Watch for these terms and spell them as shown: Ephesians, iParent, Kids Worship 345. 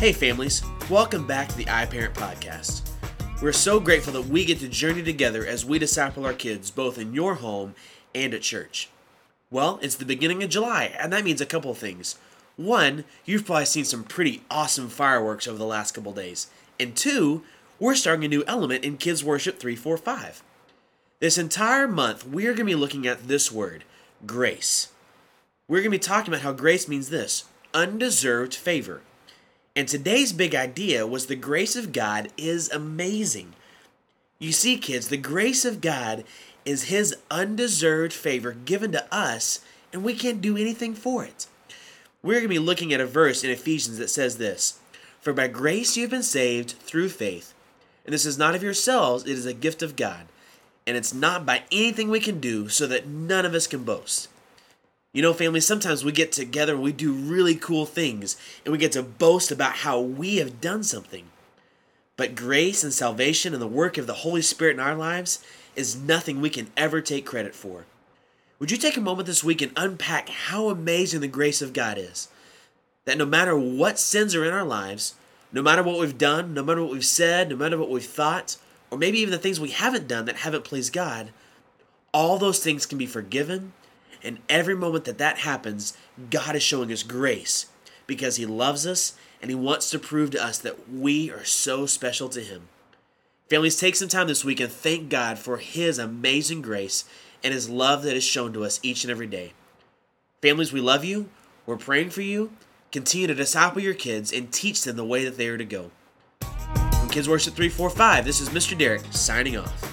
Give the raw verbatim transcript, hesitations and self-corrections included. Hey families, welcome back to the iParent podcast. We're so grateful that we get to journey together as we disciple our kids both in your home and at church. Well, it's the beginning of July, and that means a couple of things. One, you've probably seen some pretty awesome fireworks over the last couple days. And two, we're starting a new element in Kids Worship three forty-five. This entire month, we're going to be looking at this word, grace. We're going to be talking about how grace means this, undeserved favor. And today's big idea was the grace of God is amazing. You see, kids, the grace of God is His undeserved favor given to us, and we can't do anything for it. We're going to be looking at a verse in Ephesians that says this, "For by grace you have been saved through faith, and this is not of yourselves, it is a gift of God. And it's not by anything we can do, so that none of us can boast." You know, family, sometimes we get together and we do really cool things, and we get to boast about how we have done something. But grace and salvation and the work of the Holy Spirit in our lives is nothing we can ever take credit for. Would you take a moment this week and unpack how amazing the grace of God is? That no matter what sins are in our lives, no matter what we've done, no matter what we've said, no matter what we've thought, or maybe even the things we haven't done that haven't pleased God, all those things can be forgiven, and every moment that that happens, God is showing us grace because He loves us and He wants to prove to us that we are so special to Him. Families, take some time this week and thank God for His amazing grace and His love that is shown to us each and every day. Families, we love you. We're praying for you. Continue to disciple your kids and teach them the way that they are to go. Kids Worship three forty-five, this is Mister Derek signing off.